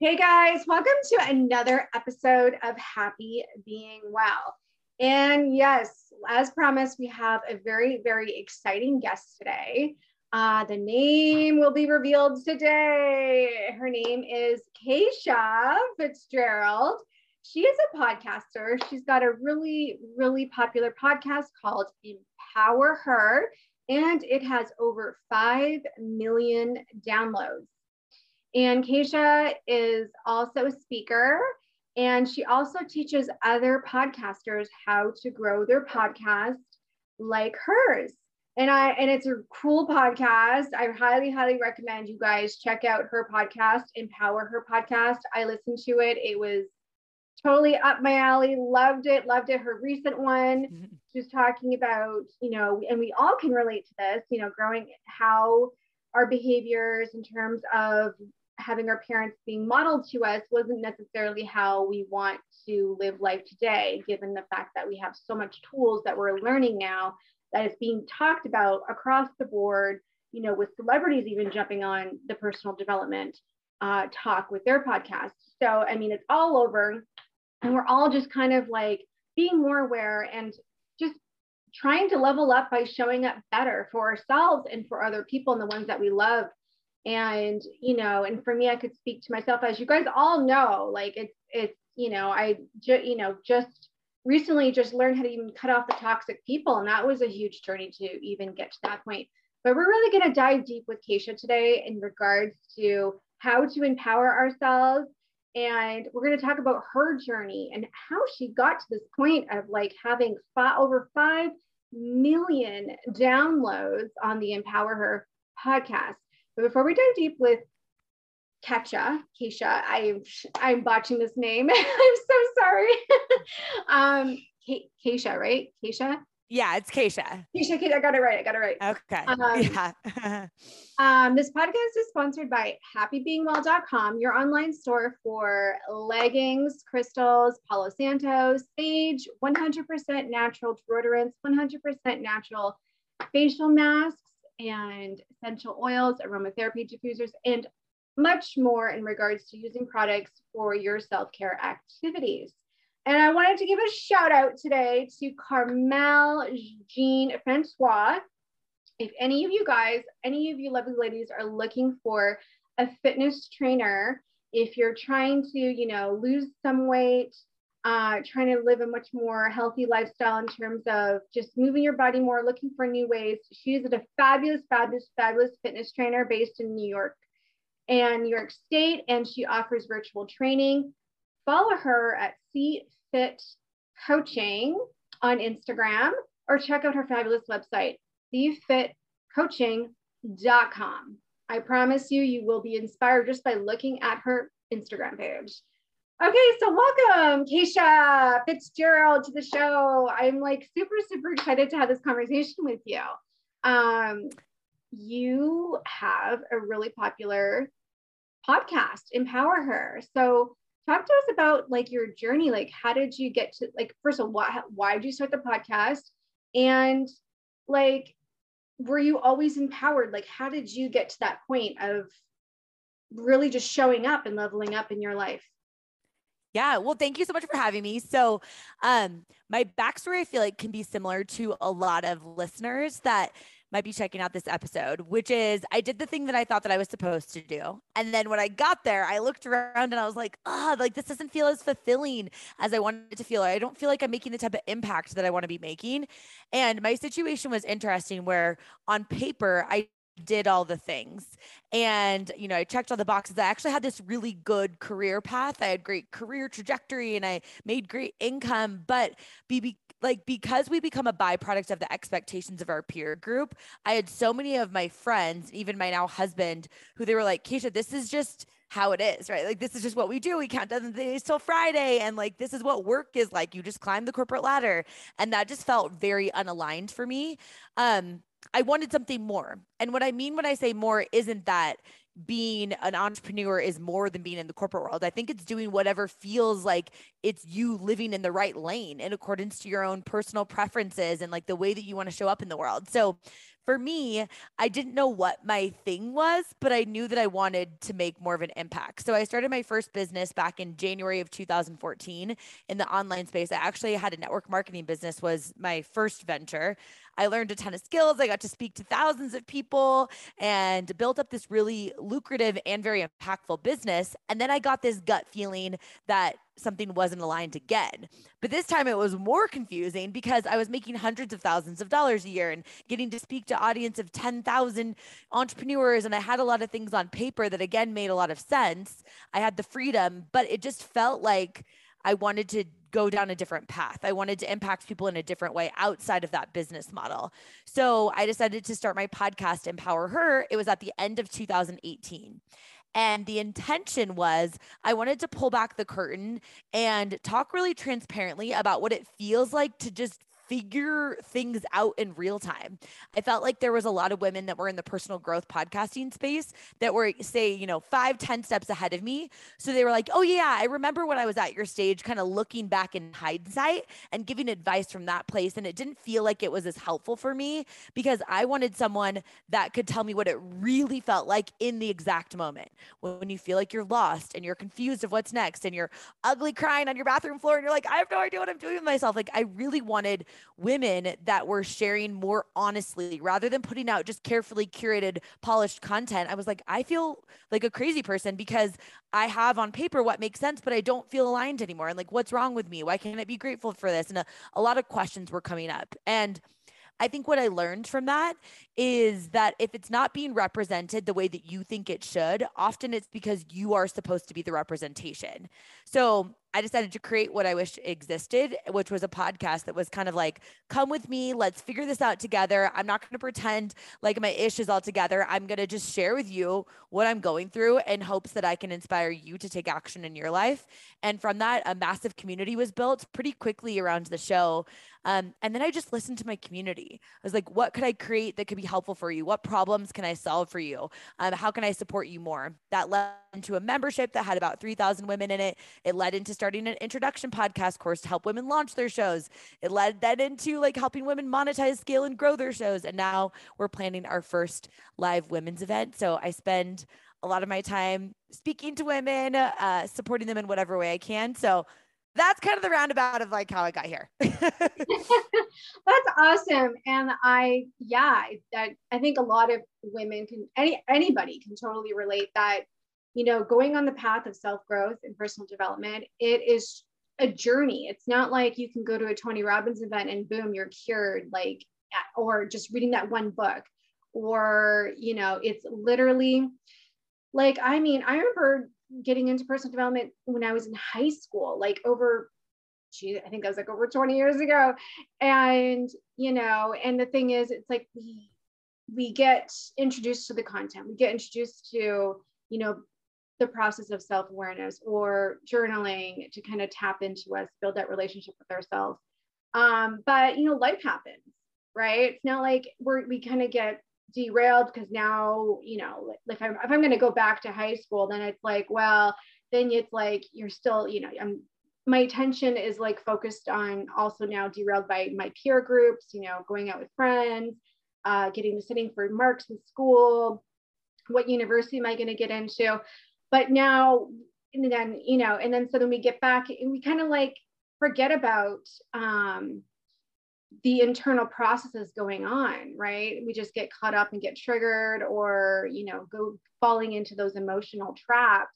Hey guys, welcome to another episode of Happy Being Well. And yes, as promised, we have a very, very exciting guest today. The name will be revealed today. Her name is Kacia Fitzgerald. She is a podcaster. She's got a really, really popular podcast called Empower Her, and it has over 5 million downloads. And Kacia is also a speaker, and she also teaches other podcasters how to grow their podcast like hers. And it's a cool podcast. I highly, highly recommend you guys check out her podcast, Empower Her Podcast. I listened to it. It was totally up my alley. Loved it. Loved it. Her recent one, she was talking about, you know, and we all can relate to this, you know, growing how our behaviors in terms of having our parents being modeled to us wasn't necessarily how we want to live life today, given the fact that we have so much tools that we're learning now that is being talked about across the board, you know, with celebrities even jumping on the personal development talk with their podcast. So, I mean, it's all over, and we're all just kind of like being more aware and just trying to level up by showing up better for ourselves and for other people and the ones that we love. And, you know, and for me, I could speak to myself, as you guys all know, like it's, you know, I just recently just learned how to even cut off the toxic people. And that was a huge journey to even get to that point. But we're really going to dive deep with Kacia today in regards to how to empower ourselves. And we're going to talk about her journey and how she got to this point of like having over 5 million downloads on the Empower Her podcast. But before we dive deep with Kacia, I'm botching this name. I'm so sorry. Kacia, right? Kacia? Yeah, it's Kacia. Kacia, I got it right. Okay. Yeah. This podcast is sponsored by happybeingwell.com, your online store for leggings, crystals, Palo Santo, sage, 100% natural deodorants, 100% natural facial masks, and essential oils, aromatherapy diffusers, and much more in regards to using products for your self-care activities. And I wanted to give a shout out today to Carmel Jean Francois. If any of you lovely ladies are looking for a fitness trainer, if you're trying to, you know, lose some weight, trying to live a much more healthy lifestyle in terms of just moving your body more, looking for new ways, she's a fabulous, fabulous, fabulous fitness trainer based in New York State, and she offers virtual training. Follow her at SeatFit Coaching on Instagram, or check out her fabulous website, SeatFitCoaching.com. I promise you, you will be inspired just by looking at her Instagram page. Okay, so welcome Kacia Fitzgerald to the show. I'm like super, super excited to have this conversation with you. You have a really popular podcast, Empower Her. So talk to us about like your journey. Like, how did you get to, like, first of all, why did you start the podcast? And like, were you always empowered? Like, how did you get to that point of really just showing up and leveling up in your life? Yeah. Well, thank you so much for having me. So, my backstory, I feel like, can be similar to a lot of listeners that might be checking out this episode, which is I did the thing that I thought that I was supposed to do. And then when I got there, I looked around and I was like, oh, like this doesn't feel as fulfilling as I wanted it to feel. I don't feel like I'm making the type of impact that I want to be making. And my situation was interesting where on paper, I did all the things. And, you know, I checked all the boxes. I actually had this really good career path. I had great career trajectory and I made great income, but because we become a byproduct of the expectations of our peer group, I had so many of my friends, even my now husband, who they were like, Kacia, this is just how it is, right? Like, this is just what we do. We count down the days till Friday. And like, this is what work is like. You just climb the corporate ladder. And that just felt very unaligned for me. I wanted something more. And what I mean when I say more isn't that being an entrepreneur is more than being in the corporate world. I think it's doing whatever feels like it's you living in the right lane in accordance to your own personal preferences and like the way that you want to show up in the world. So for me, I didn't know what my thing was, but I knew that I wanted to make more of an impact. So I started my first business back in January of 2014 in the online space. I actually had a network marketing business, was my first venture. I learned a ton of skills. I got to speak to thousands of people and built up this really lucrative and very impactful business. And then I got this gut feeling that something wasn't aligned again. But this time it was more confusing because I was making hundreds of thousands of dollars a year and getting to speak to an audience of 10,000 entrepreneurs. And I had a lot of things on paper that, again, made a lot of sense. I had the freedom, but it just felt like I wanted to go down a different path. I wanted to impact people in a different way outside of that business model. So I decided to start my podcast, Empower Her. It was at the end of 2018. And the intention was I wanted to pull back the curtain and talk really transparently about what it feels like to just figure things out in real time. I felt like there was a lot of women that were in the personal growth podcasting space that were, say, 5-10 steps ahead of me. So they were like, oh yeah, I remember when I was at your stage, kind of looking back in hindsight and giving advice from that place. And it didn't feel like it was as helpful for me because I wanted someone that could tell me what it really felt like in the exact moment. When you feel like you're lost and you're confused of what's next and you're ugly crying on your bathroom floor and you're like, I have no idea what I'm doing with myself. Like, I really wanted women that were sharing more honestly rather than putting out just carefully curated, polished content. I was like, I feel like a crazy person because I have on paper what makes sense, but I don't feel aligned anymore. And like, what's wrong with me? Why can't I be grateful for this? And a lot of questions were coming up. And I think what I learned from that is that if it's not being represented the way that you think it should, often it's because you are supposed to be the representation. So I decided to create what I wish existed, which was a podcast that was kind of like, come with me, let's figure this out together. I'm not going to pretend like my ish is all together. I'm going to just share with you what I'm going through in hopes that I can inspire you to take action in your life. And from that, a massive community was built pretty quickly around the show. And then I just listened to my community. I was like, what could I create that could be helpful for you? What problems can I solve for you? How can I support you more? That led into a membership that had about 3,000 women in it. It led into starting an introduction podcast course to help women launch their shows. It led that into like helping women monetize, scale, and grow their shows. And now we're planning our first live women's event. So I spend a lot of my time speaking to women, supporting them in whatever way I can. So that's kind of the roundabout of like how I got here. That's awesome. And I think a lot of women can, anybody can totally relate that, going on the path of self-growth and personal development, it is a journey. It's not like you can go to a Tony Robbins event and boom, you're cured, like, or just reading that one book, or, it's literally like, I remember getting into personal development when I was in high school, like I think that was like over 20 years ago. And, and the thing is, it's like, we get introduced to the content, we get introduced to, the process of self-awareness or journaling to kind of tap into us, build that relationship with ourselves. But, life happens, right? It's not like we kind of get derailed because now, if I'm going to go back to high school, then it's like, well, then it's like, you're still, my attention is like focused on also now derailed by my peer groups, going out with friends, getting to sitting for marks in school, what university am I going to get into? But now, and then so then we get back and we kind of like forget about, the internal processes going on, right? We just get caught up and get triggered or, go falling into those emotional traps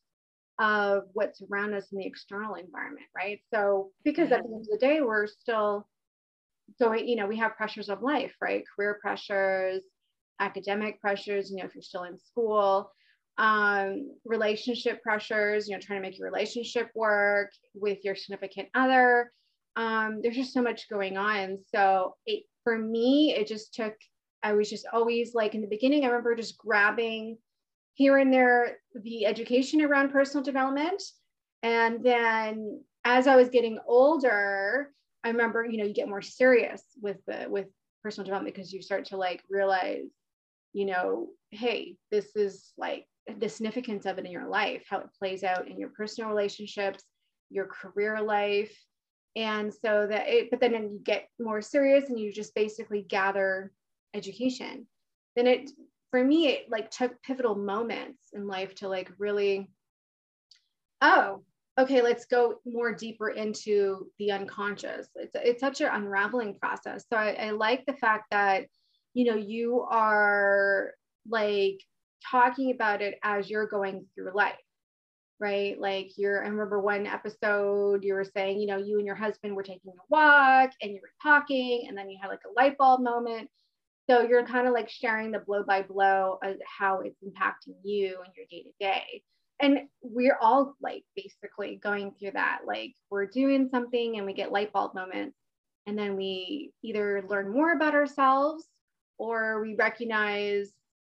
of what's around us in the external environment, right? So because at the end of the day, we're still going, we have pressures of life, right? Career pressures, academic pressures, if you're still in school, relationship pressures, trying to make your relationship work with your significant other. There's just so much going on. So for me, it just took, I was just always like in the beginning, I remember just grabbing here and there, the education around personal development. And then as I was getting older, I remember, you get more serious with personal development because you start to like realize, hey, this is like the significance of it in your life, how it plays out in your personal relationships, your career life. And so but then you get more serious and you just basically gather education. then it, for me, it like took pivotal moments in life to like really, oh, okay, let's go more deeper into the unconscious. It's such an unraveling process. So I like the fact that, you know, you are like talking about it as you're going through life, right? Like I remember one episode you were saying, you know, you and your husband were taking a walk and you were talking, and then you had like a light bulb moment. So you're kind of like sharing the blow by blow of how it's impacting you and your day to day. And we're all like basically going through that. Like we're doing something and we get light bulb moments. And then we either learn more about ourselves or we recognize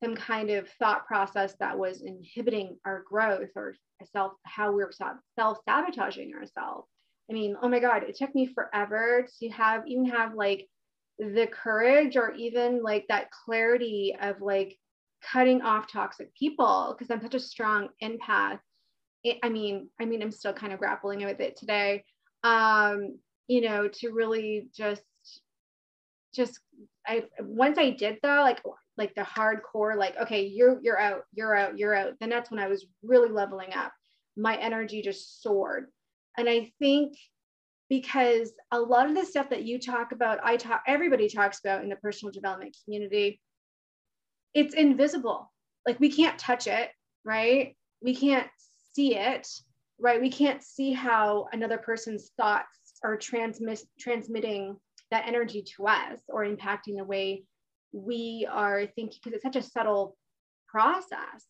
some kind of thought process that was inhibiting our growth or how we were self-sabotaging ourselves. I mean, oh my God, it took me forever to even have like the courage or even like that clarity of like cutting off toxic people, because I'm such a strong empath. I mean, I'm still kind of grappling with it today, you know, to really just, once I did though, like the hardcore, like, okay, you're out. Then that's when I was really leveling up. My energy just soared. And I think because a lot of the stuff that you talk about, everybody talks about in the personal development community, it's invisible. Like we can't touch it, right? We can't see it, right? We can't see how another person's thoughts are transmitting that energy to us or impacting the way we are thinking, because it's such a subtle process,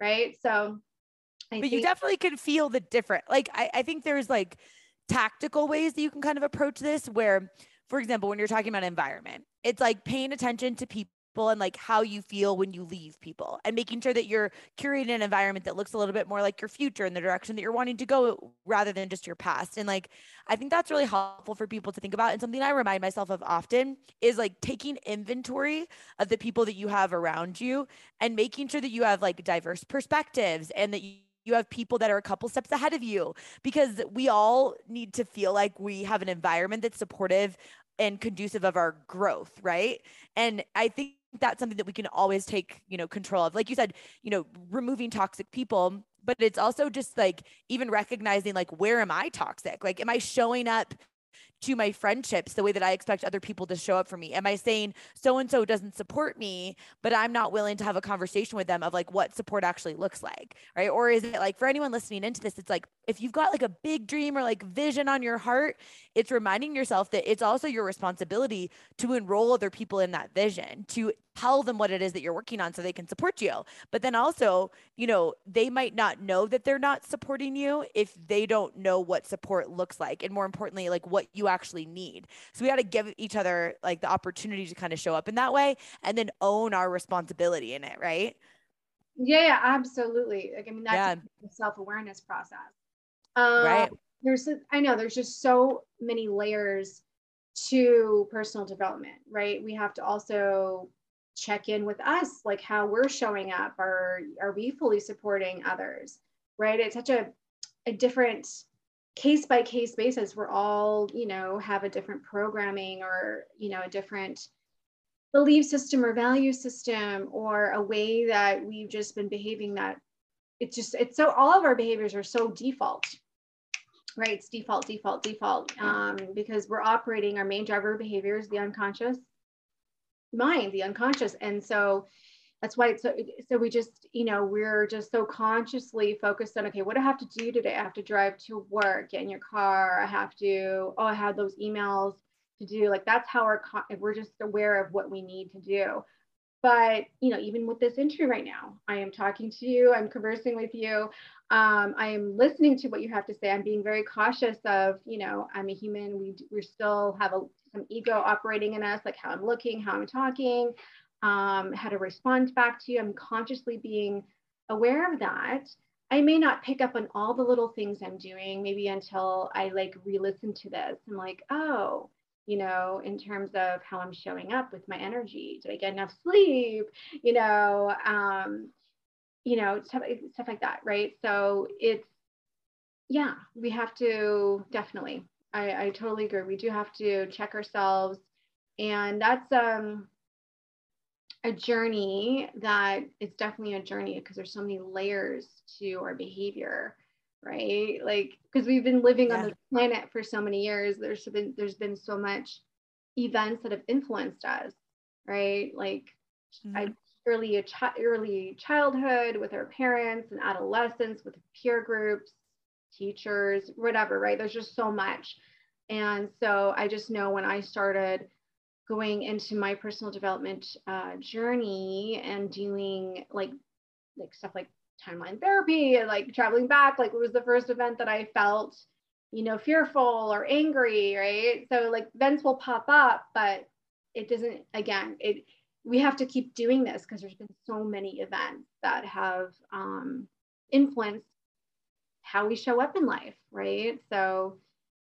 right? So but you definitely can feel the difference. Like I think there's like tactical ways that you can kind of approach this where, for example, when you're talking about environment, it's like paying attention to people and like how you feel when you leave people and making sure that you're curating an environment that looks a little bit more like your future and the direction that you're wanting to go rather than just your past. And like, I think that's really helpful for people to think about. And something I remind myself of often is like taking inventory of the people that you have around you and making sure that you have like diverse perspectives and that you have people that are a couple steps ahead of you, because we all need to feel like we have an environment that's supportive and conducive of our growth, right? And I think that's something that we can always take, you know, control of. Like you said, you know, removing toxic people, but it's also just like even recognizing like, where am I toxic? Like, am I showing up to my friendships the way that I expect other people to show up for me? Am I saying so-and-so doesn't support me, but I'm not willing to have a conversation with them of like what support actually looks like, right? Or is it like, for anyone listening into this, it's like, if you've got like a big dream or like vision on your heart, it's reminding yourself that it's also your responsibility to enroll other people in that vision, to tell them what it is that you're working on so they can support you. But then also, you know, they might not know that they're not supporting you if they don't know what support looks like. And more importantly, like what you actually need. So we got to give each other like the opportunity to kind of show up in that way and then own our responsibility in it. Right. Yeah, absolutely. Like, I mean, that's a self-awareness process. Right. There's just so many layers to personal development, right? We have to also check in with us, like how we're showing up, or are we fully supporting others, right? It's such a different case by case basis. We're all, you know, have a different programming or, you know, a different belief system or value system or a way that we've just been behaving that it's so all of our behaviors are so default, right? It's default, because we're operating our main driver behaviors, the unconscious mind, the unconscious. And so that's why it's so we just, you know, we're just so consciously focused on, okay, what do I have to do today? I have to drive to work, get in your car. I had those emails to do. Like that's how we're just aware of what we need to do. But, you know, even with this interview right now, I am talking to you, I'm conversing with you. I am listening to what you have to say. I'm being very cautious of, you know, I'm a human. We still have some ego operating in us, like how I'm looking, how I'm talking, how to respond back to you. I'm consciously being aware of that. I may not pick up on all the little things I'm doing, maybe until I like re-listen to this. I'm like, oh, you know, in terms of how I'm showing up with my energy, did I get enough sleep? You know, stuff like that, right? So it's, yeah, we have to definitely, I totally agree. We do have to check ourselves, and that's, a journey that it's definitely a journey because there's so many layers to our behavior, right? Like, because we've been living on this planet for so many years, there's been so much events that have influenced us, right? Like early childhood with our parents and adolescence with peer groups, teachers, whatever, right? There's just so much. And so I just know when I started going into my personal development journey and doing like stuff like timeline therapy and like traveling back, like it was the first event that I felt, you know, fearful or angry, right? So like events will pop up, but it doesn't, again, we have to keep doing this because there's been so many events that have influenced how we show up in life, right? So,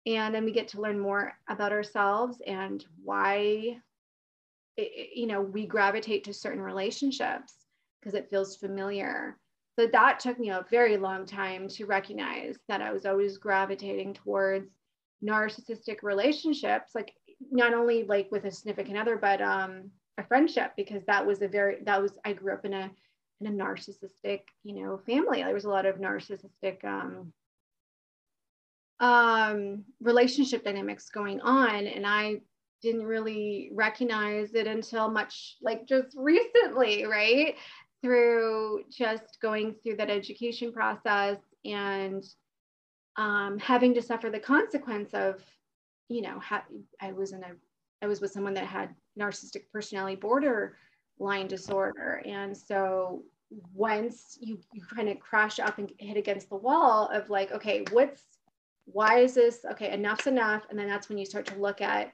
and then we get to learn more about ourselves and why, you know, we gravitate to certain relationships because it feels familiar. So that took me a very long time to recognize that I was always gravitating towards narcissistic relationships, like not only like with a significant other, but a friendship, because I grew up in a narcissistic, you know, family. There was a lot of narcissistic relationship dynamics going on, and I didn't really recognize it until much like just recently, right? Through just going through that education process and having to suffer the consequence of, you know, I was with someone that had narcissistic personality borderline disorder. And so once you kind of crash up and hit against the wall of like, okay, why is this? Okay, enough's enough. And then that's when you start to look at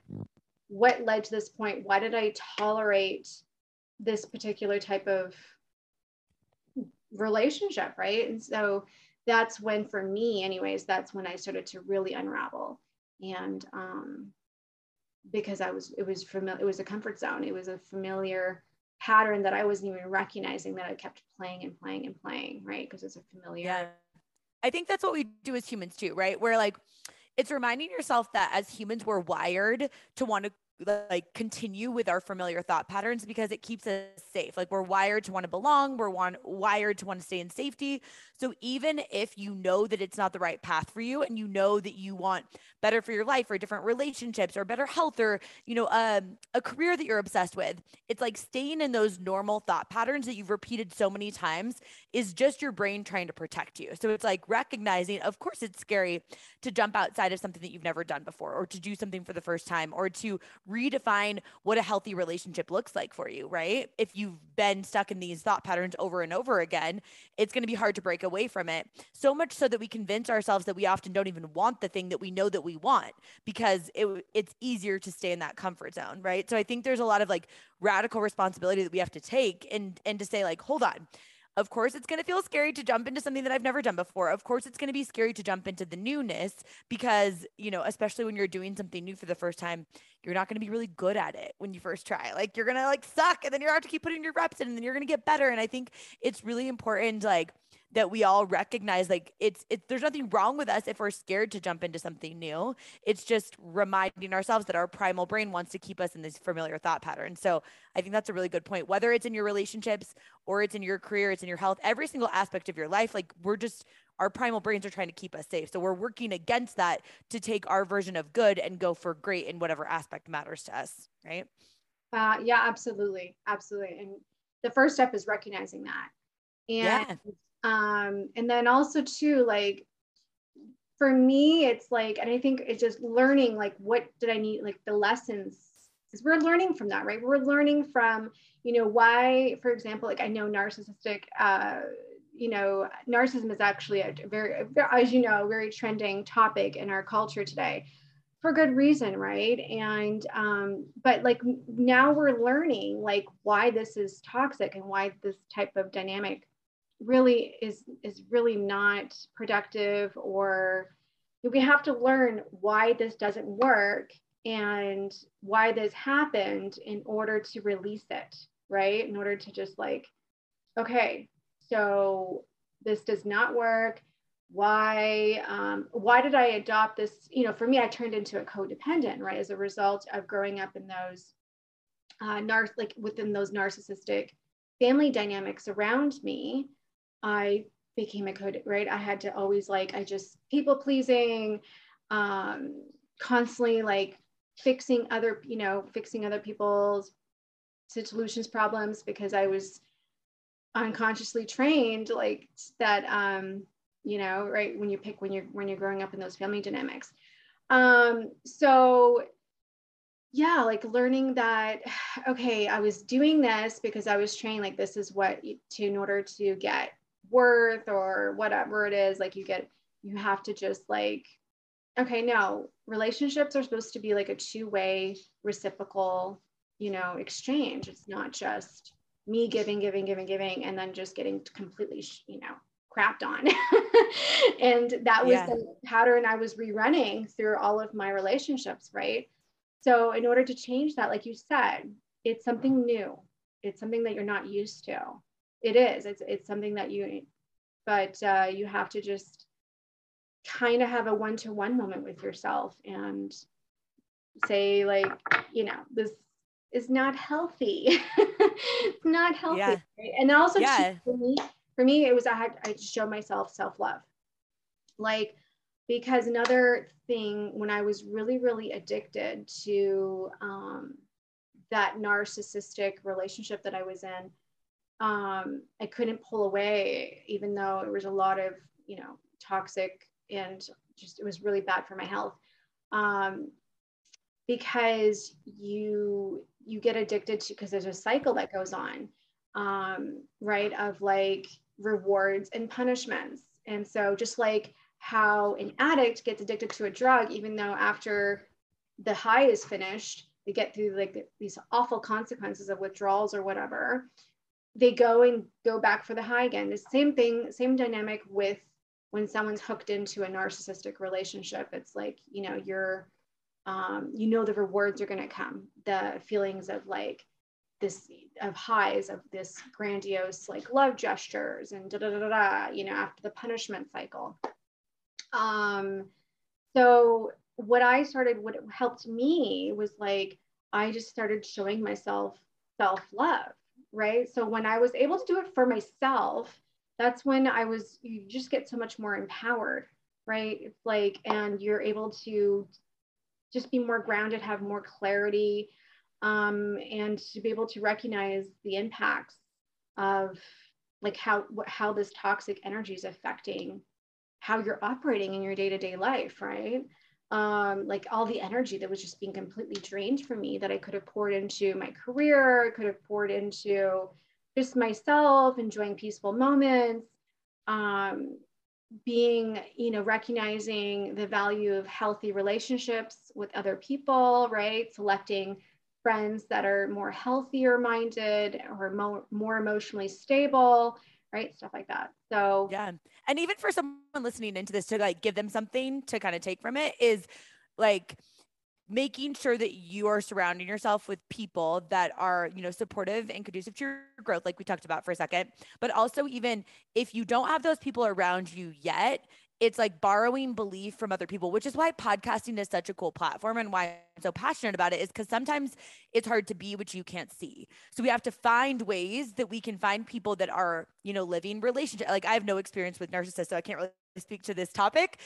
what led to this point. Why did I tolerate this particular type of relationship, right? And so that's when, for me anyways, that's when I started to really unravel. And because it was a comfort zone. It was a familiar pattern that I wasn't even recognizing, that I kept playing and playing and playing, right? Because it's a familiar. Yeah. I think that's what we do as humans too, right? We're like, it's reminding yourself that as humans, we're wired to want to like continue with our familiar thought patterns because it keeps us safe. Like, we're wired to want to belong. We're wired to want to stay in safety. So even if you know that it's not the right path for you, and you know that you want better for your life or different relationships or better health or, you know, a career that you're obsessed with, it's like staying in those normal thought patterns that you've repeated so many times is just your brain trying to protect you. So it's like recognizing, of course, it's scary to jump outside of something that you've never done before, or to do something for the first time, or to redefine what a healthy relationship looks like for you, right? If you've been stuck in these thought patterns over and over again, it's going to be hard to break away from it. So much so that we convince ourselves that we often don't even want the thing that we know that we want, because it's easier to stay in that comfort zone, right? So I think there's a lot of like radical responsibility that we have to take and to say like, hold on. Of course, it's going to feel scary to jump into something that I've never done before. Of course, it's going to be scary to jump into the newness because, you know, especially when you're doing something new for the first time, you're not going to be really good at it when you first try. Like, you're going to like suck, and then you're going to have to keep putting your reps in, and then you're going to get better. And I think it's really important, like, that we all recognize, like, there's nothing wrong with us if we're scared to jump into something new. It's just reminding ourselves that our primal brain wants to keep us in these familiar thought patterns. So I think that's a really good point. Whether it's in your relationships or it's in your career, it's in your health, every single aspect of your life, like, our primal brains are trying to keep us safe. So we're working against that to take our version of good and go for great in whatever aspect matters to us, right? Yeah, absolutely. Absolutely. And the first step is recognizing that. And yeah. And then also too, like, for me, it's like, and I think it's just learning, like, what did I need, like the lessons, because we're learning from that, right? We're learning from, you know, why, for example, like, I know narcissism is actually a very, as you know, very trending topic in our culture today for good reason, right? And, but like now we're learning like why this is toxic and why this type of dynamic really is really not productive, or we have to learn why this doesn't work and why this happened in order to release it, right? In order to just like, okay, so this does not work. Why did I adopt this? You know, for me, I turned into a codependent, right? As a result of growing up in those like within those narcissistic family dynamics around me, I became a code, right? I had to always like, I just people pleasing, constantly like fixing other, you know, fixing other people's solutions, problems, because I was unconsciously trained like that, you know, right. When you pick, when you're growing up in those family dynamics. So yeah, like learning that, okay, I was doing this because I was trained, like, this is what in order to get worth or whatever it is, like you have to just like, okay, no, relationships are supposed to be like a two-way reciprocal, you know, exchange. It's not just me giving, and then just getting completely, you know, crapped on. And that was the pattern I was rerunning through all of my relationships, right? So in order to change that, like you said, it's something new. It's something that you're not used to. It is. It's something that you, but you have to just kind of have a one-to-one moment with yourself and say, like, you know, this is not healthy. It's not healthy. Yeah. Right? And also for me, it was, I showed myself self-love. Like, because another thing, when I was really, really addicted to that narcissistic relationship that I was in, I couldn't pull away, even though it was a lot of, you know, toxic and just, it was really bad for my health. Because you get addicted to, because there's a cycle that goes on, right, of like rewards and punishments. And so just like how an addict gets addicted to a drug, even though after the high is finished, they get through like these awful consequences of withdrawals or whatever, they go back for the high again. The same thing, same dynamic with when someone's hooked into a narcissistic relationship. It's like, you know, you're, you know, the rewards are going to come, the feelings of like this, of highs, of this grandiose, like love gestures and you know, after the punishment cycle. So what helped me was like, I just started showing myself self-love, right? So when I was able to do it for myself, that's when you just get so much more empowered, right? It's like, and you're able to just be more grounded, have more clarity, and to be able to recognize the impacts of like how this toxic energy is affecting how you're operating in your day-to-day life, right? Like all the energy that was just being completely drained from me that I could have poured into my career, I could have poured into just myself, enjoying peaceful moments, being, you know, recognizing the value of healthy relationships with other people, right? Selecting friends that are more healthier minded or more emotionally stable, right? Stuff like that. So yeah. And even for someone listening into this, to like give them something to kind of take from it is like making sure that you are surrounding yourself with people that are, you know, supportive and conducive to your growth, like we talked about for a second. But also, even if you don't have those people around you yet, it's like borrowing belief from other people, which is why podcasting is such a cool platform and why I'm so passionate about it, is because sometimes it's hard to be what you can't see. So we have to find ways that we can find people that are, you know, living relationships. Like, I have no experience with narcissists, so I can't really speak to this topic,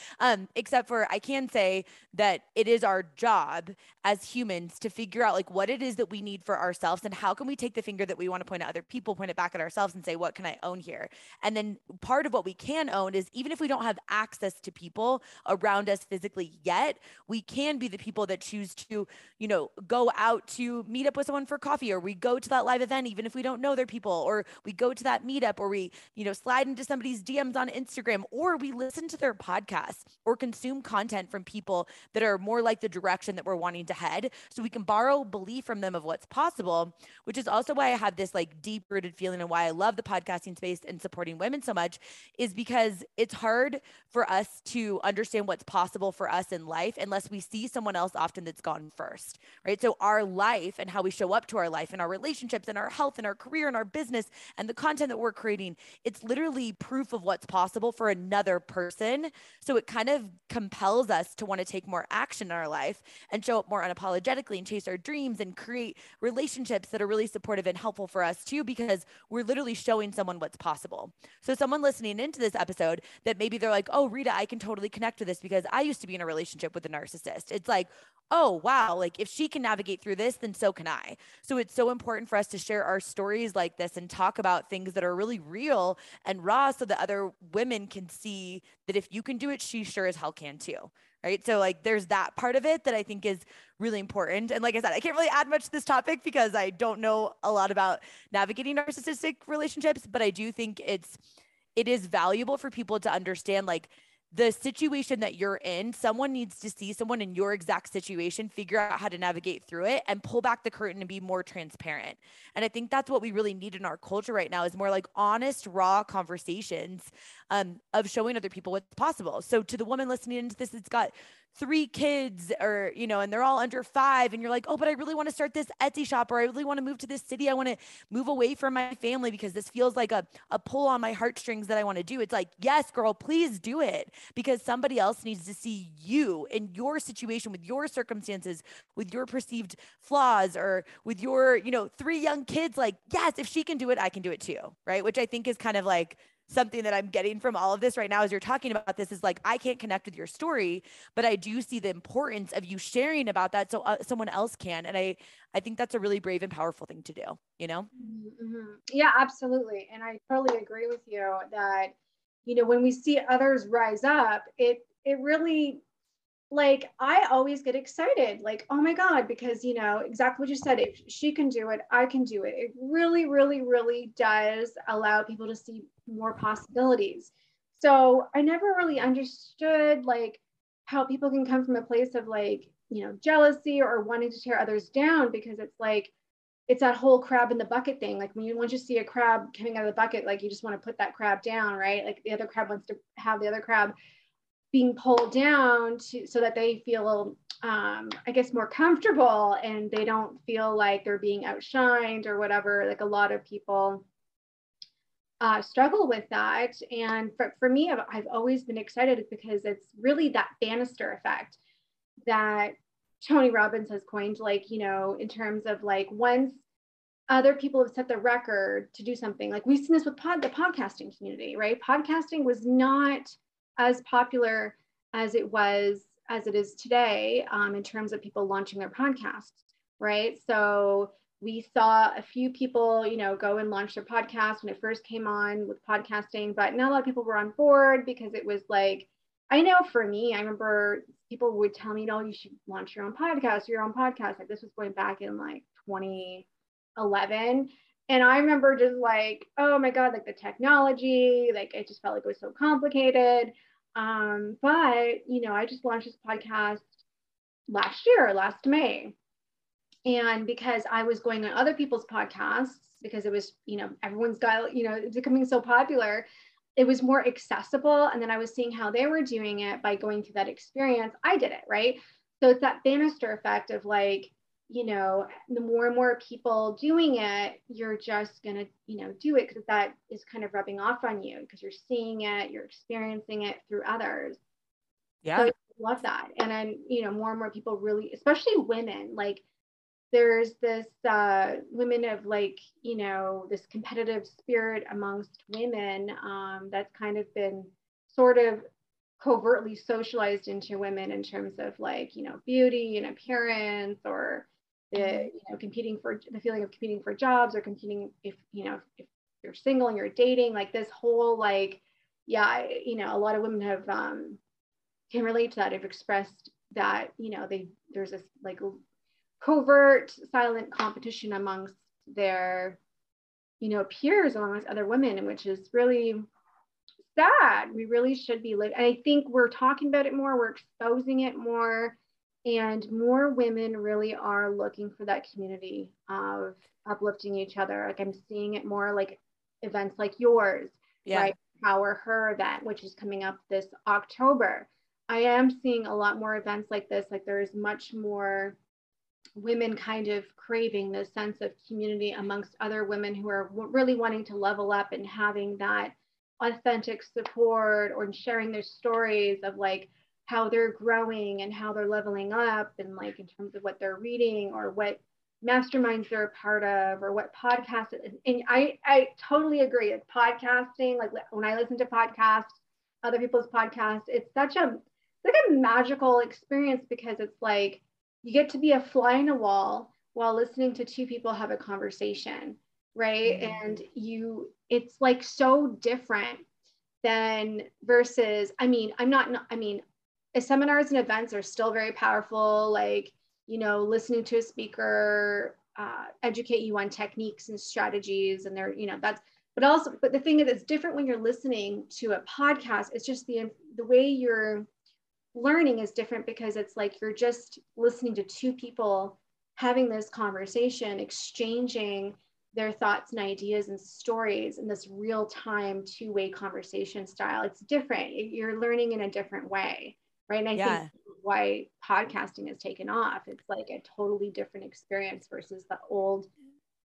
except for I can say that it is our job as humans to figure out like what it is that we need for ourselves and how can we take the finger that we want to point at other people, point it back at ourselves and say, what can I own here? And then part of what we can own is, even if we don't have access to people around us physically yet, we can be the people that choose to, you know, go out to meet up with someone for coffee, or we go to that live event, even if we don't know their people, or we go to that meetup, or we, you know, slide into somebody's DMs on Instagram, or we listen to their podcasts or consume content from people that are more like the direction that we're wanting to head. So we can borrow belief from them of what's possible, which is also why I have this like deep rooted feeling and why I love the podcasting space and supporting women so much, is because it's hard for us to understand what's possible for us in life unless we see someone else often that's gone first, right? So our life and how we show up to our life and our relationships and our health and our career and our business and the content that we're creating, it's literally proof of what's possible for another person. So it kind of compels us to want to take more action in our life and show up more unapologetically and chase our dreams and create relationships that are really supportive and helpful for us too, because we're literally showing someone what's possible. So someone listening into this episode that maybe they're like, oh, Rita, I can totally connect with this because I used to be in a relationship with a narcissist. It's like, oh, wow, like if she can navigate through this, then so can I. So it's so important for us to share our stories like this and talk about things that are really real and raw so that other women can see that if you can do it, she sure as hell can too, right? So like there's that part of it that I think is really important. And like I said, I can't really add much to this topic because I don't know a lot about navigating narcissistic relationships, but I do think it is valuable for people to understand like the situation that you're in. Someone needs to see someone in your exact situation, figure out how to navigate through it and pull back the curtain and be more transparent. And I think that's what we really need in our culture right now is more like honest, raw conversations of showing other people what's possible. So to the woman listening into this, it's got 3 kids or, you know, and they're all under 5 and you're like, oh, but I really want to start this Etsy shop, or I really want to move to this city. I want to move away from my family because this feels like a pull on my heartstrings that I want to do. It's like, yes, girl, please do it because somebody else needs to see you in your situation with your circumstances, with your perceived flaws or with your, you know, 3 young kids. Like, yes, if she can do it, I can do it too. Right. Which I think is kind of like something that I'm getting from all of this right now as you're talking about this is like, I can't connect with your story, but I do see the importance of you sharing about that so someone else can. And I think that's a really brave and powerful thing to do, you know? Mm-hmm. Yeah, absolutely. And I totally agree with you that, you know, when we see others rise up, it really, like, I always get excited, like, oh my God, because, you know, exactly what you said, if she can do it, I can do it. It really, really, really does allow people to see more possibilities. So I never really understood, like, how people can come from a place of, like, you know, jealousy or wanting to tear others down, because it's like, it's that whole crab in the bucket thing. Like, when you want to see a crab coming out of the bucket, like, you just want to put that crab down, right? Like, the other crab wants to have the other crab being pulled down so that they feel, I guess, more comfortable and they don't feel like they're being outshined or whatever. Like, a lot of people struggle with that. And for me, I've always been excited because it's really that banister effect that Tony Robbins has coined, like, you know, in terms of like once other people have set the record to do something, like we've seen this with the podcasting community, right? Podcasting was not as popular as it is today in terms of people launching their podcasts, right? So we saw a few people, you know, go and launch their podcast when it first came on with podcasting, but not a lot of people were on board because it was like, I know for me, I remember people would tell me, no, you should launch your own podcast, Like, this was going back in like 2011. And I remember just like, oh my God, like the technology, like it just felt like it was so complicated. But, you know, I just launched this podcast last May. And because I was going on other people's podcasts, because it was, you know, everyone's got, you know, it's becoming so popular, it was more accessible. And then I was seeing how they were doing it by going through that experience. I did it, right? So it's that banister effect of like, you know, the more and more people doing it, you're just gonna, you know, do it because that is kind of rubbing off on you because you're seeing it, you're experiencing it through others. Yeah. So I love that. And then, you know, more and more people really, especially women, like there's this women of like, you know, this competitive spirit amongst women that's kind of been sort of covertly socialized into women in terms of like, you know, beauty and appearance or the, you know, competing for the feeling of competing for jobs or competing if, you know, if you're single and you're dating, like this whole, like, yeah, you know, a lot of women have, can relate to that. Have expressed that, you know, there's this like covert silent competition amongst their, you know, peers amongst other women, which is really sad. We really should be living. And I think we're talking about it more. We're exposing it more. And more women really are looking for that community of uplifting each other. Like I'm seeing it more like events like yours, yeah. Right? Empower Her event, which is coming up this October. I am seeing a lot more events like this. Like there's much more women kind of craving this sense of community amongst other women who are really wanting to level up and having that authentic support or sharing their stories of like how they're growing and how they're leveling up, and like in terms of what they're reading or what masterminds they're a part of or what podcasts. And I totally agree. It's podcasting. Like when I listen to podcasts, other people's podcasts, it's such a, it's like a magical experience, because it's like you get to be a fly in a wall while listening to two people have a conversation, right? Mm-hmm. And it's like so different than versus, seminars and events are still very powerful. Like, you know, listening to a speaker educate you on techniques and strategies, and they're, you know, that's, but the thing is, it's different when you're listening to a podcast. It's just the way you're learning is different, because it's like you're just listening to two people having this conversation, exchanging their thoughts and ideas and stories in this real time two-way conversation style. It's different. You're learning in a different way, right? And I think why podcasting has taken off. It's like a totally different experience versus the old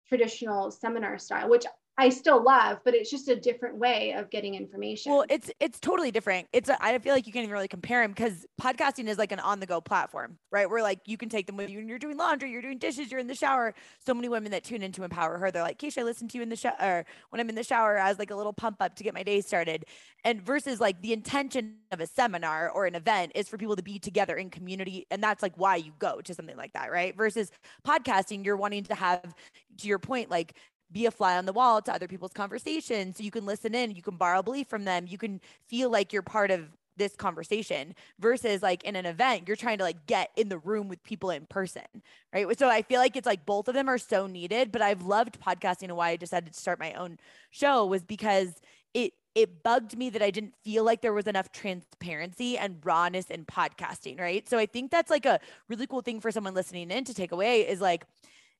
traditional seminar style, which I still love, but it's just a different way of getting information. Well, it's totally different. I feel like you can't even really compare them, because podcasting is like an on-the-go platform, right? Where like you can take them with you and you're doing laundry, you're doing dishes, you're in the shower. So many women that tune into Empower Her, they're like, Kacia, I listen to you in the shower, or when I'm in the shower as like a little pump up to get my day started. And versus like the intention of a seminar or an event is for people to be together in community. And that's like why you go to something like that, right? Versus podcasting, you're wanting to have, to your point, like, be a fly on the wall to other people's conversations. So you can listen in, you can borrow belief from them. You can feel like you're part of this conversation, versus like in an event, you're trying to like get in the room with people in person. Right. So I feel like it's like both of them are so needed, but I've loved podcasting, and why I decided to start my own show was because it bugged me that I didn't feel like there was enough transparency and rawness in podcasting. Right. So I think that's like a really cool thing for someone listening in to take away is like,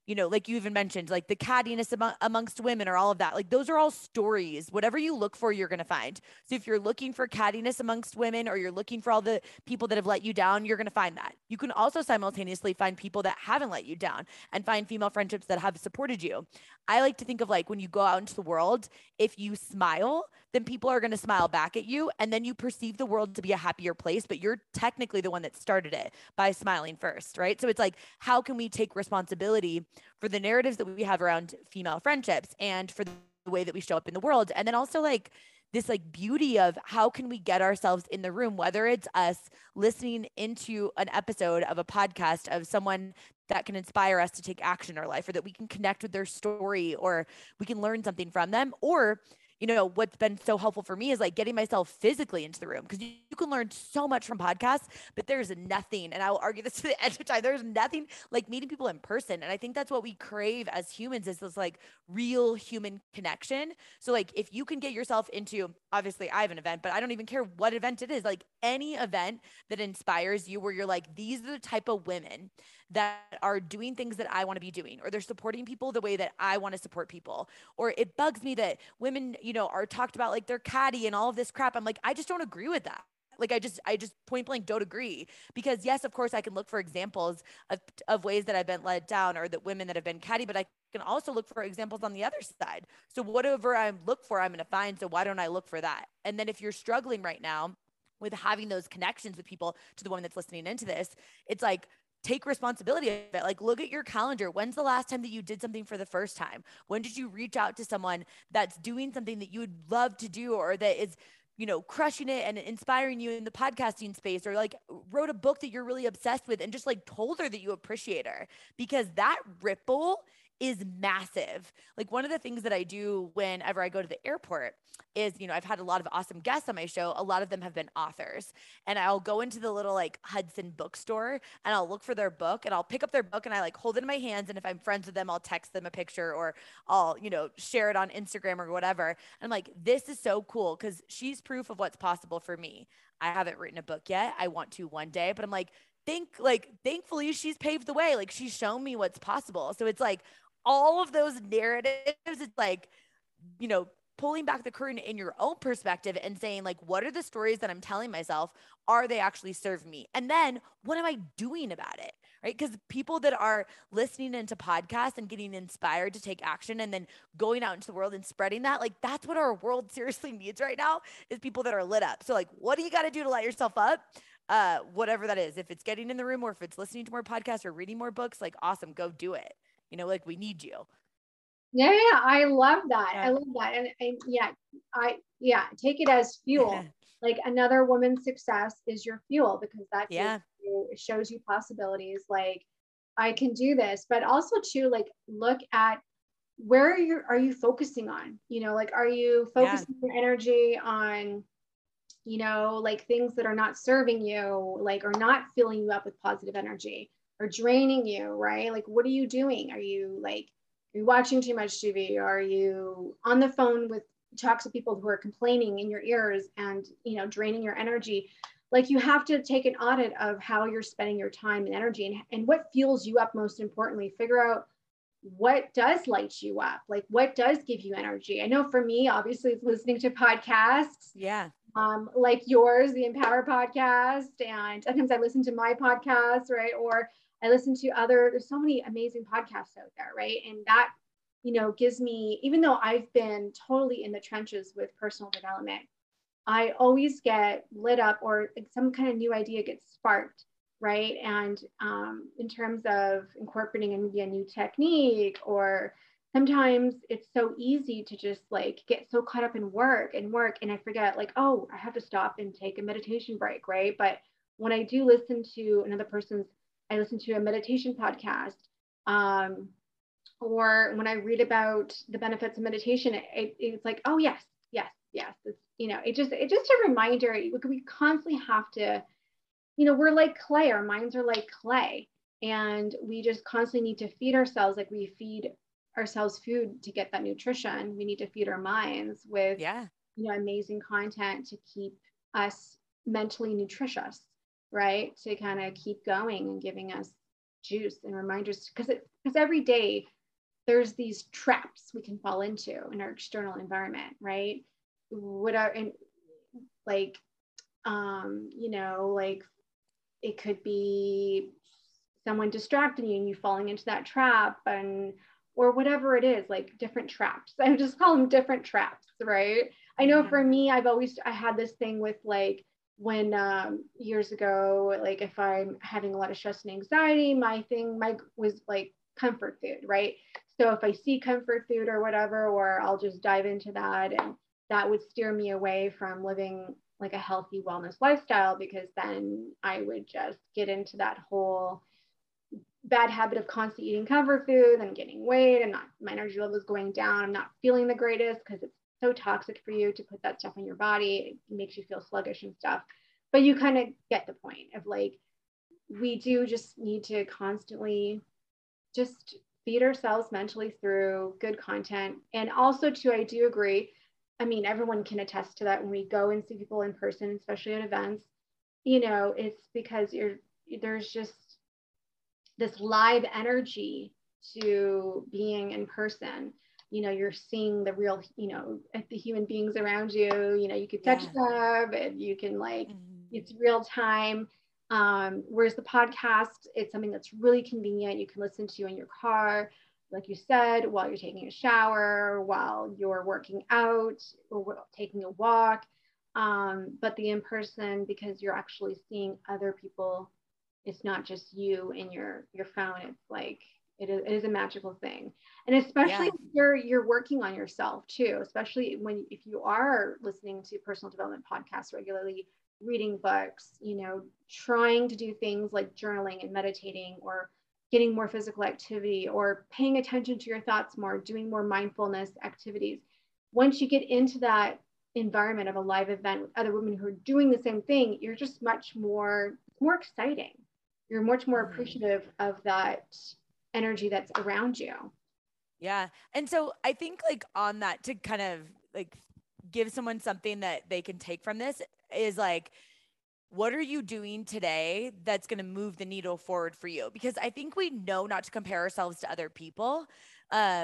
you know, like you even mentioned, like the cattiness amongst women or all of that, like those are all stories. Whatever you look for, you're going to find. So if you're looking for cattiness amongst women, or you're looking for all the people that have let you down, you're going to find that. You can also simultaneously find people that haven't let you down and find female friendships that have supported you. I like to think of like when you go out into the world, if you smile, then people are going to smile back at you. And then you perceive the world to be a happier place, but you're technically the one that started it by smiling first, right? So it's like, how can we take responsibility for the narratives that we have around female friendships and for the way that we show up in the world? And then also like this like beauty of how can we get ourselves in the room, whether it's us listening into an episode of a podcast of someone that can inspire us to take action in our life, or that we can connect with their story, or we can learn something from them, or, you know, what's been so helpful for me is like getting myself physically into the room, because you can learn so much from podcasts, but there's nothing. And I will argue this to the end of time. There's nothing like meeting people in person. And I think that's what we crave as humans is this like real human connection. So like if you can get yourself into, obviously I have an event, but I don't even care what event it is, like any event that inspires you, where you're like, these are the type of women that are doing things that I want to be doing, or they're supporting people the way that I want to support people. Or it bugs me that women, you know, are talked about like they're catty and all of this crap. I'm like, I just don't agree with that. Like, I just point blank don't agree, because yes, of course I can look for examples of ways that I've been let down, or that women that have been catty, but I can also look for examples on the other side. So whatever I look for, I'm going to find. So why don't I look for that? And then if you're struggling right now with having those connections with people, to the woman that's listening into this, it's like, take responsibility of it. Like, look at your calendar. When's the last time that you did something for the first time? When did you reach out to someone that's doing something that you would love to do, or that is, you know, crushing it and inspiring you in the podcasting space, or like wrote a book that you're really obsessed with and just like told her that you appreciate her? Because that ripple is massive. Like one of the things that I do whenever I go to the airport is, you know, I've had a lot of awesome guests on my show. A lot of them have been authors, and I'll go into the little like Hudson bookstore and I'll look for their book, and I'll pick up their book and I like hold it in my hands. And if I'm friends with them, I'll text them a picture, or I'll, you know, share it on Instagram or whatever. And I'm like, this is so cool, because she's proof of what's possible for me. I haven't written a book yet. I want to one day, but I'm like, thankfully she's paved the way. Like she's shown me what's possible. So it's like, all of those narratives, it's like, you know, pulling back the curtain in your own perspective and saying, like, what are the stories that I'm telling myself? Are they actually serving me? And then what am I doing about it? Right? Because people that are listening into podcasts and getting inspired to take action and then going out into the world and spreading that, like, that's what our world seriously needs right now, is people that are lit up. So, like, what do you got to do to light yourself up? Whatever that is, if it's getting in the room or if it's listening to more podcasts or reading more books, like, awesome, go do it. You know, like, we need you. Yeah. I love that. Yeah. I love that. And yeah, take it as fuel. Yeah. Like, another woman's success is your fuel, because that shows you possibilities. Like, I can do this, but also to, like, look at where are you focusing on, you know, like, are you focusing your energy on, you know, like, things that are not serving you, like, or not filling you up with positive energy or draining you, right? Like, what are you doing? Are you, like, are you watching too much TV? Are you on the phone with talks to people who are complaining in your ears and, you know, draining your energy? Like, you have to take an audit of how you're spending your time and energy, and what fuels you up. Most importantly, figure out what does light you up? Like, what does give you energy? I know for me, obviously, it's listening to podcasts. Yeah. Like yours, the Empower podcast. And sometimes I listen to my podcast, right? Or I listen to there's so many amazing podcasts out there, right? And that, you know, gives me, even though I've been totally in the trenches with personal development, I always get lit up, or some kind of new idea gets sparked, right? And in terms of incorporating a new technique, or sometimes it's so easy to just, like, get so caught up in work. And I forget, like, oh, I have to stop and take a meditation break, right? But when I do listen to I listen to a meditation podcast, or when I read about the benefits of meditation, it's like, oh, yes. It's, you know, it's just a reminder. We constantly have to, you know, we're like clay. Our minds are like clay, and we just constantly need to feed ourselves. Like, we feed ourselves food to get that nutrition. We need to feed our minds with, you know, amazing content to keep us mentally nutritious, right? To kind of keep going and giving us juice and reminders, because every day there's these traps we can fall into in our external environment, right? You know, like, it could be someone distracting you and you falling into that trap, and or whatever it is, like, different traps. I just call them different traps, right? I know for me, I had this thing with, like, when years ago, like, if I'm having a lot of stress and anxiety, my was, like, comfort food, right? So if I see comfort food or whatever, or I'll just dive into that, and that would steer me away from living, like, a healthy wellness lifestyle, because then I would just get into that whole bad habit of constantly eating comfort food and getting weight, and my energy level is going down. I'm not feeling the greatest, because it's so toxic for you to put that stuff in your body. It makes you feel sluggish and stuff. But you kind of get the point of, like, we do just need to constantly just feed ourselves mentally through good content. And also too, I do agree. I mean, everyone can attest to that when we go and see people in person, especially at events, you know, it's because there's just this live energy to being in person. You know, you're seeing the real, you know, the human beings around you, you know, you can touch them, and you can, like, it's real time. Whereas the podcast, it's something that's really convenient. You can listen to in your car, like you said, while you're taking a shower, while you're working out, or taking a walk. But the in-person, because you're actually seeing other people, it's not just you and your phone. It's like, it is a magical thing. And especially if you're working on yourself too, especially if you are listening to personal development podcasts regularly, reading books, you know, trying to do things like journaling and meditating, or getting more physical activity, or paying attention to your thoughts more, doing more mindfulness activities. Once you get into that environment of a live event with other women who are doing the same thing, you're just more exciting. You're much more appreciative of that energy that's around you. Yeah. And so I think, like, on that, to kind of, like, give someone something that they can take from this is, like, what are you doing today that's going to move the needle forward for you? Because I think we know not to compare ourselves to other people.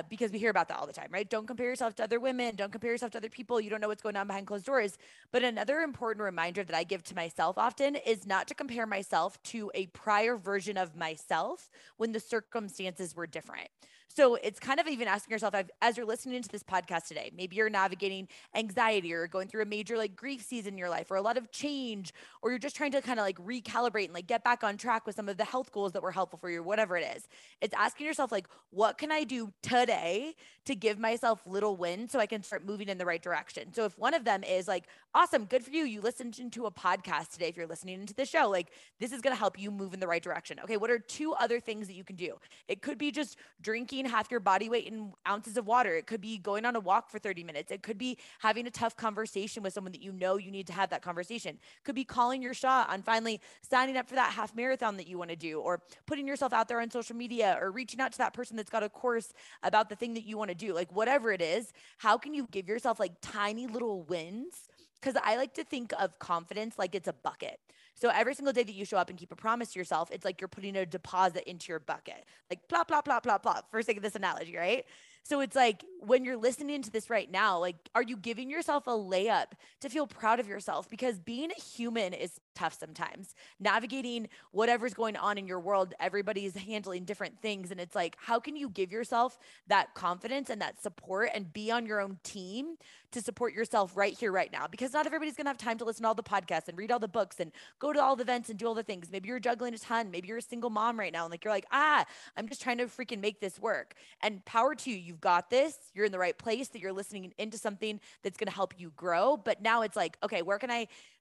because we hear about that all the time, right? Don't compare yourself to other women. Don't compare yourself to other people. You don't know what's going on behind closed doors. But another important reminder that I give to myself often is not to compare myself to a prior version of myself when the circumstances were different. So it's kind of even asking yourself, as you're listening to this podcast today, maybe you're navigating anxiety or going through a major grief season in your life or a lot of change, or you're just trying to kind of recalibrate and get back on track with some of the health goals that were helpful for you, whatever it is. It's asking yourself, what can I do today to give myself little wins so I can start moving in the right direction? So if one of them is awesome, good for you. You listened into a podcast today. If you're listening into the show, this is going to help you move in the right direction. Okay. What are two other things that you can do? It could be just drinking half your body weight in ounces of water. It could be going on a walk for 30 minutes. It could be having a tough conversation with someone that you know you need to have that conversation. It could be calling your shot on finally signing up for that half marathon that you want to do, or putting yourself out there on social media, or reaching out to that person that's got a course about the thing that you want to do. Whatever it is, how can you give yourself tiny little wins? Because I like to think of confidence like it's a bucket. So every single day that you show up and keep a promise to yourself, it's you're putting a deposit into your bucket. Plop, plop, plop, plop, plop, for sake of this analogy, right? So it's when you're listening to this right now, are you giving yourself a layup to feel proud of yourself? Because being a human is tough sometimes. Navigating whatever's going on in your world, everybody's handling different things. And it's how can you give yourself that confidence and that support and be on your own team to support yourself right here, right now? Because not everybody's going to have time to listen to all the podcasts and read all the books and go to all the events and do all the things. Maybe you're juggling a ton. Maybe you're a single mom right now. And you're I'm just trying to freaking make this work. And power to you. You've got this. You're in the right place, that you're listening into something that's going to help you grow. But now it's okay,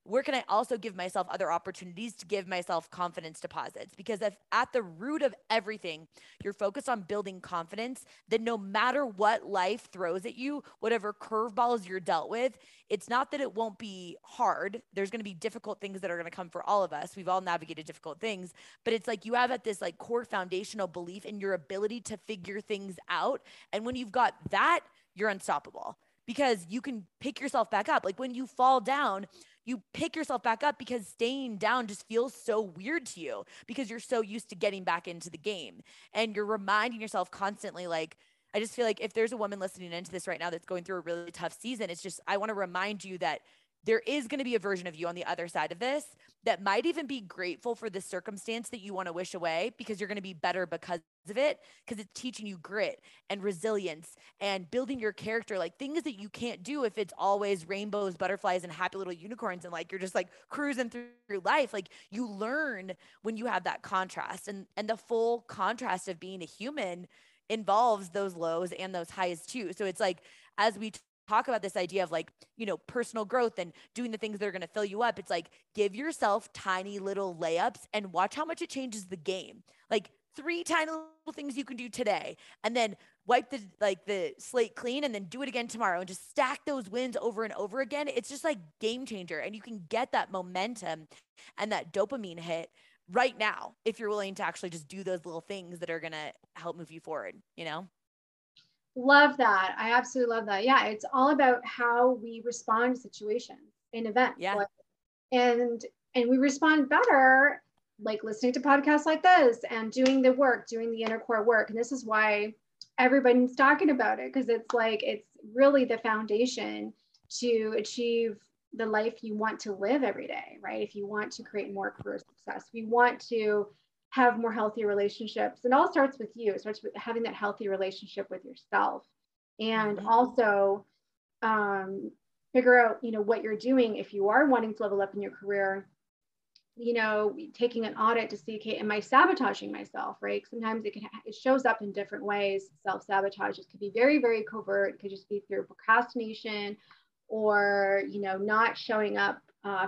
where can I also give myself other opportunities to give myself confidence deposits? Because if at the root of everything, you're focused on building confidence, then no matter what life throws at you, whatever curveballs you're dealt with, it's not that it won't be hard. There's going to be difficult things that are going to come for all of us. We've all navigated difficult things, but it's you have at this core foundational belief in your ability to figure things out. And when you've got that, you're unstoppable, because you can pick yourself back up. When you fall down, you pick yourself back up, because staying down just feels so weird to you because you're so used to getting back into the game. And you're reminding yourself constantly, I just feel if there's a woman listening into this right now that's going through a really tough season, it's just, I want to remind you that there is going to be a version of you on the other side of this that might even be grateful for the circumstance that you want to wish away, because you're going to be better because of it, because it's teaching you grit and resilience and building your character, things that you can't do if it's always rainbows, butterflies, and happy little unicorns. And you're just cruising through life. You learn when you have that contrast, and the full contrast of being a human involves those lows and those highs too. So it's as we talk about this idea of personal growth and doing the things that are going to fill you up, it's give yourself tiny little layups and watch how much it changes the game. 3 tiny little things you can do today, and then wipe the the slate clean, and then do it again tomorrow, and just stack those wins over and over again. It's just game changer, and you can get that momentum and that dopamine hit right now if you're willing to actually just do those little things that are going to help move you forward, Love that. I absolutely love that. Yeah. It's all about how we respond to situations and events. Yeah. And we respond better, listening to podcasts like this and doing the work, doing the inner core work. And this is why everybody's talking about it, because it's it's really the foundation to achieve the life you want to live every day, right? If you want to create more career success, if you want to have more healthy relationships. It all starts with you. It starts with having that healthy relationship with yourself, and also figure out, what you're doing. If you are wanting to level up in your career, taking an audit to see, okay, am I sabotaging myself, right? Sometimes it shows up in different ways. Self-sabotage, it could be very, very covert. It could just be through procrastination, or, not showing up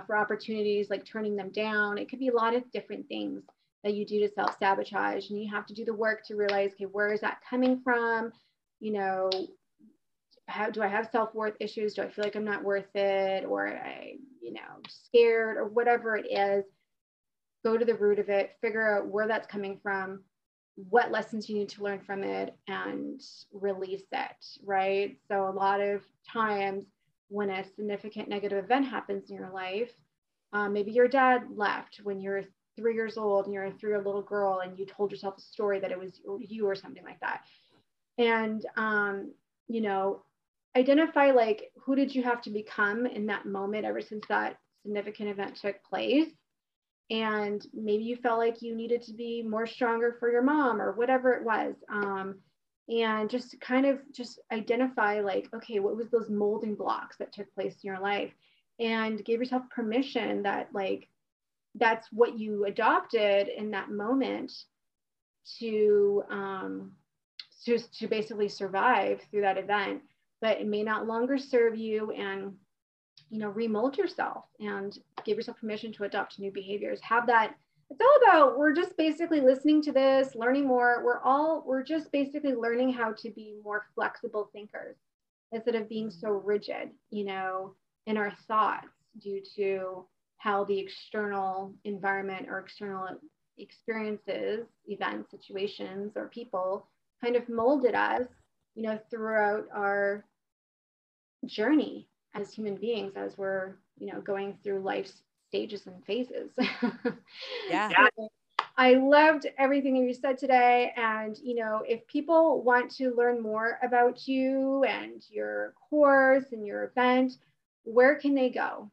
for opportunities, turning them down. It could be a lot of different things that you do to self-sabotage, and you have to do the work to realize, okay, where is that coming from? How do I have self-worth issues? Do I feel I'm not worth it? Or I, scared, or whatever it is. Go to the root of it, figure out where that's coming from, what lessons you need to learn from it, and release it, right? So a lot of times when a significant negative event happens in your life, maybe your dad left when you're 3 years old, and you're a 3-year-old little girl, and you told yourself a story that it was you or something like that. And, you know, identify like, who did you have to become in that moment ever since that significant event took place? And maybe you felt like you needed to be more stronger for your mom or whatever it was. And just kind of just identify like, okay, what was those molding blocks that took place in your life? And give yourself permission that like, that's what you adopted in that moment to basically survive through that event, but it may not longer serve you, and, you know, remold yourself and give yourself permission to adopt new behaviors. Have that, it's all about, we're just basically listening to this, learning more. We're just basically learning how to be more flexible thinkers instead of being so rigid, you know, in our thoughts due to how the external environment or external experiences, events, situations, or people kind of molded us, you know, throughout our journey as human beings, as we're, you know, going through life's stages and phases. Yeah. So I loved everything you said today. And, you know, if people want to learn more about you and your course and your event, where can they go?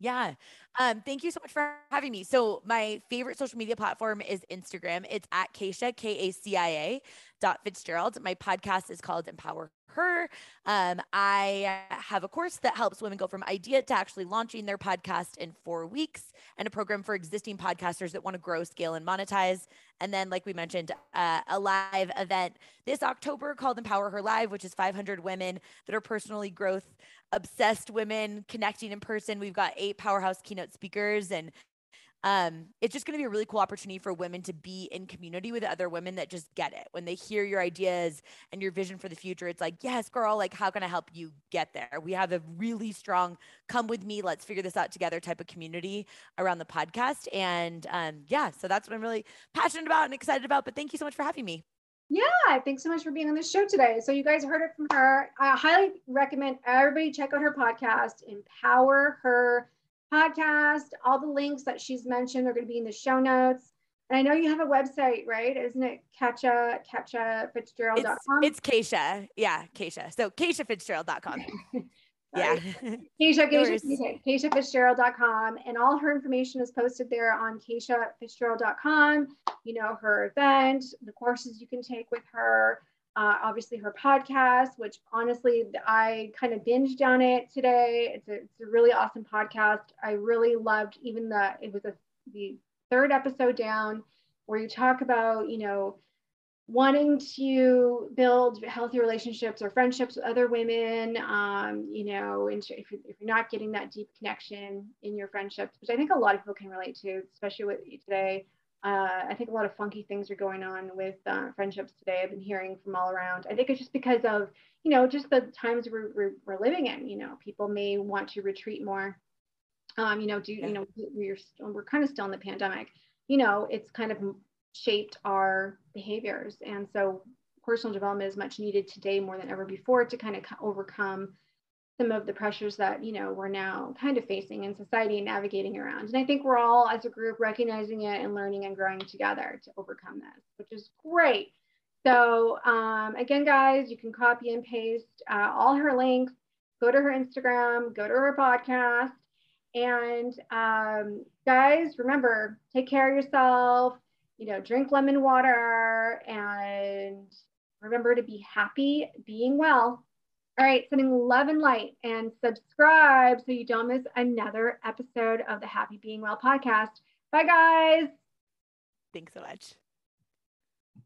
Yeah. Thank you so much for having me. So my favorite social media platform is Instagram. It's at Kacia, KACIA.Fitzgerald. My podcast is called Empower Her. I have a course that helps women go from idea to actually launching their podcast in 4 weeks, and a program for existing podcasters that want to grow, scale, and monetize. And then, like we mentioned, a live event this October called Empower Her Live, which is 500 women that are personally growth obsessed women connecting in person. We've got 8 powerhouse keynote speakers, and it's just going to be a really cool opportunity for women to be in community with other women that just get it. When they hear your ideas and your vision for the future, it's like, yes, girl, like, how can I help you get there? We have a really strong, come with me, let's figure this out together type of community around the podcast. And yeah, so that's what I'm really passionate about and excited about. But thank you so much for having me. Yeah, thanks so much for being on the show today. So you guys heard it from her. I highly recommend everybody check out her podcast, Empower Her Podcast. All the links that she's mentioned are going to be in the show notes. And I know you have a website, right? Isn't it KaciaFitzgerald.com? It's Kacia. Yeah, Kacia. So KaciaFitzgerald.com. Yeah. KaciaFitzgerald.com. And all her information is posted there on KaciaFitzgerald.com. You know, her event, the courses you can take with her, obviously her podcast, which honestly, I kind of binged on it today. It's a really awesome podcast. I really loved even the third episode down where you talk about, you know, wanting to build healthy relationships or friendships with other women, you know, and if you're not getting that deep connection in your friendships, which I think a lot of people can relate to, especially with today. I think a lot of funky things are going on with friendships today. I've been hearing from all around. I think it's just because of, you know, just the times we're living in. You know, people may want to retreat more. You know, you know, we're kind of still in the pandemic. You know, it's kind of shaped our behaviors. And so personal development is much needed today more than ever before to kind of overcome some of the pressures that, you know, we're now kind of facing in society and navigating around. And I think we're all as a group recognizing it and learning and growing together to overcome this, which is great. So again, guys, you can copy and paste all her links, go to her Instagram, go to her podcast. And guys, remember, take care of yourself. You know, drink lemon water and remember to be happy being well. All right, sending love and light, and subscribe so you don't miss another episode of the Happy Being Well podcast. Bye, guys. Thanks so much.